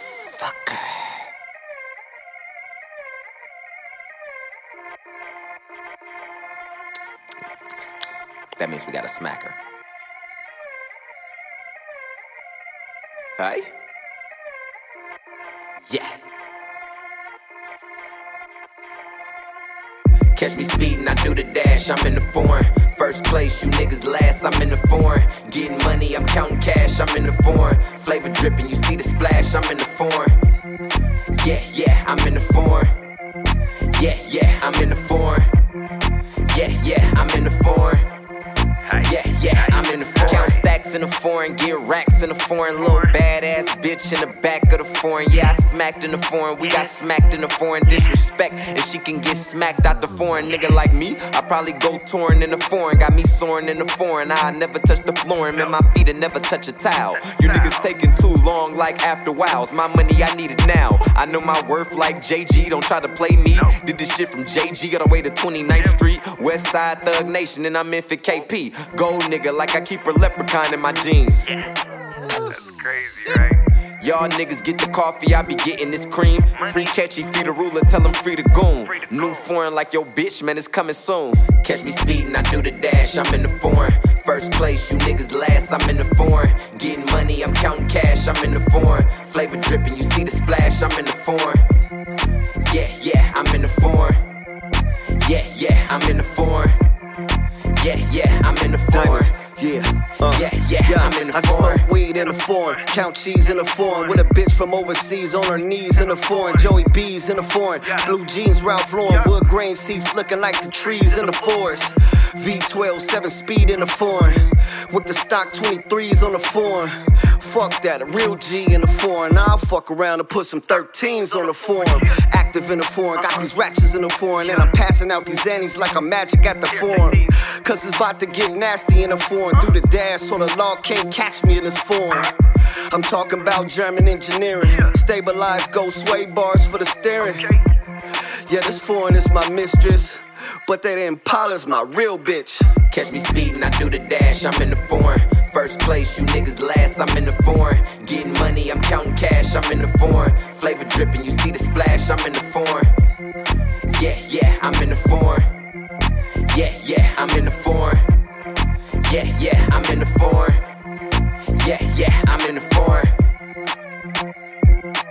Motherfucker. That means we got a smacker. Hey? Yeah. Catch me speeding, I do the dash, I'm in the foreign. First place, you niggas last, I'm in the foreign. Getting money, I'm counting cash, I'm in the foreign. Flavor dripping, you see the splash, I'm in the foreign. Yeah, yeah, I'm in the foreign. Yeah, yeah, I'm in the foreign. Yeah, yeah, I'm in the foreign. Yeah, yeah, I'm in the foreign. Count stacks in the foreign, get racks in the foreign. Little badass bitch in the back of the foreign. Yeah, I smacked in the foreign, we got smacked in the foreign. Disrespect, and she can get smacked out the foreign. Nigga like me, I probably go touring in the foreign. Got me soaring in the foreign, I never touch the flooring. Man, my feet'll never touch a towel. You niggas taking too long like after wows. My money, I need it now. I know my worth like JG, don't try to play me. Did this shit from JG all the way to 29th Street. Westside Thug Nation, and I'm in for KP. Gold nigga, like I keep a leprechaun in my jeans. Yeah. That's crazy, right? Y'all niggas get the coffee, I be getting this cream. Free catchy, free the ruler, tell him free the goon. New foreign like your bitch, man, it's coming soon. Catch me speeding, I do the dash, I'm in the foreign. First place, you niggas last, I'm in the foreign. Getting money, I'm counting cash, I'm in the foreign. Flavor dripping, you see the splash, I'm in the foreign. Yeah, yeah, I'm in the foreign. Yeah, yeah, I'm in the foreign. Yeah, yeah, I'm in the foreign. Yeah, yeah, yeah, yeah, I'm in the foreign. I smoke weed in the foreign, count cheese in the foreign. With a bitch from overseas on her knees in the foreign. Joey B's in the foreign. Blue jeans, Ralph Lauren. Wood grain seats looking like the trees in the forest. V12, 7 speed in the foreign. With the stock 23s on the foreign. Fuck that, a real G in the foreign. I'll fuck around and put some 13s on the foreign. Active in the foreign, got these ratchets in the foreign. And I'm passing out these annies like I'm magic at the foreign. Cause it's about to get nasty in the foreign. Do the dash so the law can't catch me in this foreign. I'm talking about German engineering. Stabilized gold sway bars for the steering. Yeah, this foreign is my mistress, but that Impala's my real bitch. Catch me speeding, I do the dash, I'm in the foreign. First place, you niggas last, I'm in the foreign. Getting money, I'm counting cash, I'm in the foreign. Flavor dripping, you see the splash, I'm in the foreign. Yeah, yeah, I'm in the foreign. Yeah, yeah, I'm in the foreign. Yeah, yeah, I'm in the foreign. Yeah, yeah, I'm in the foreign.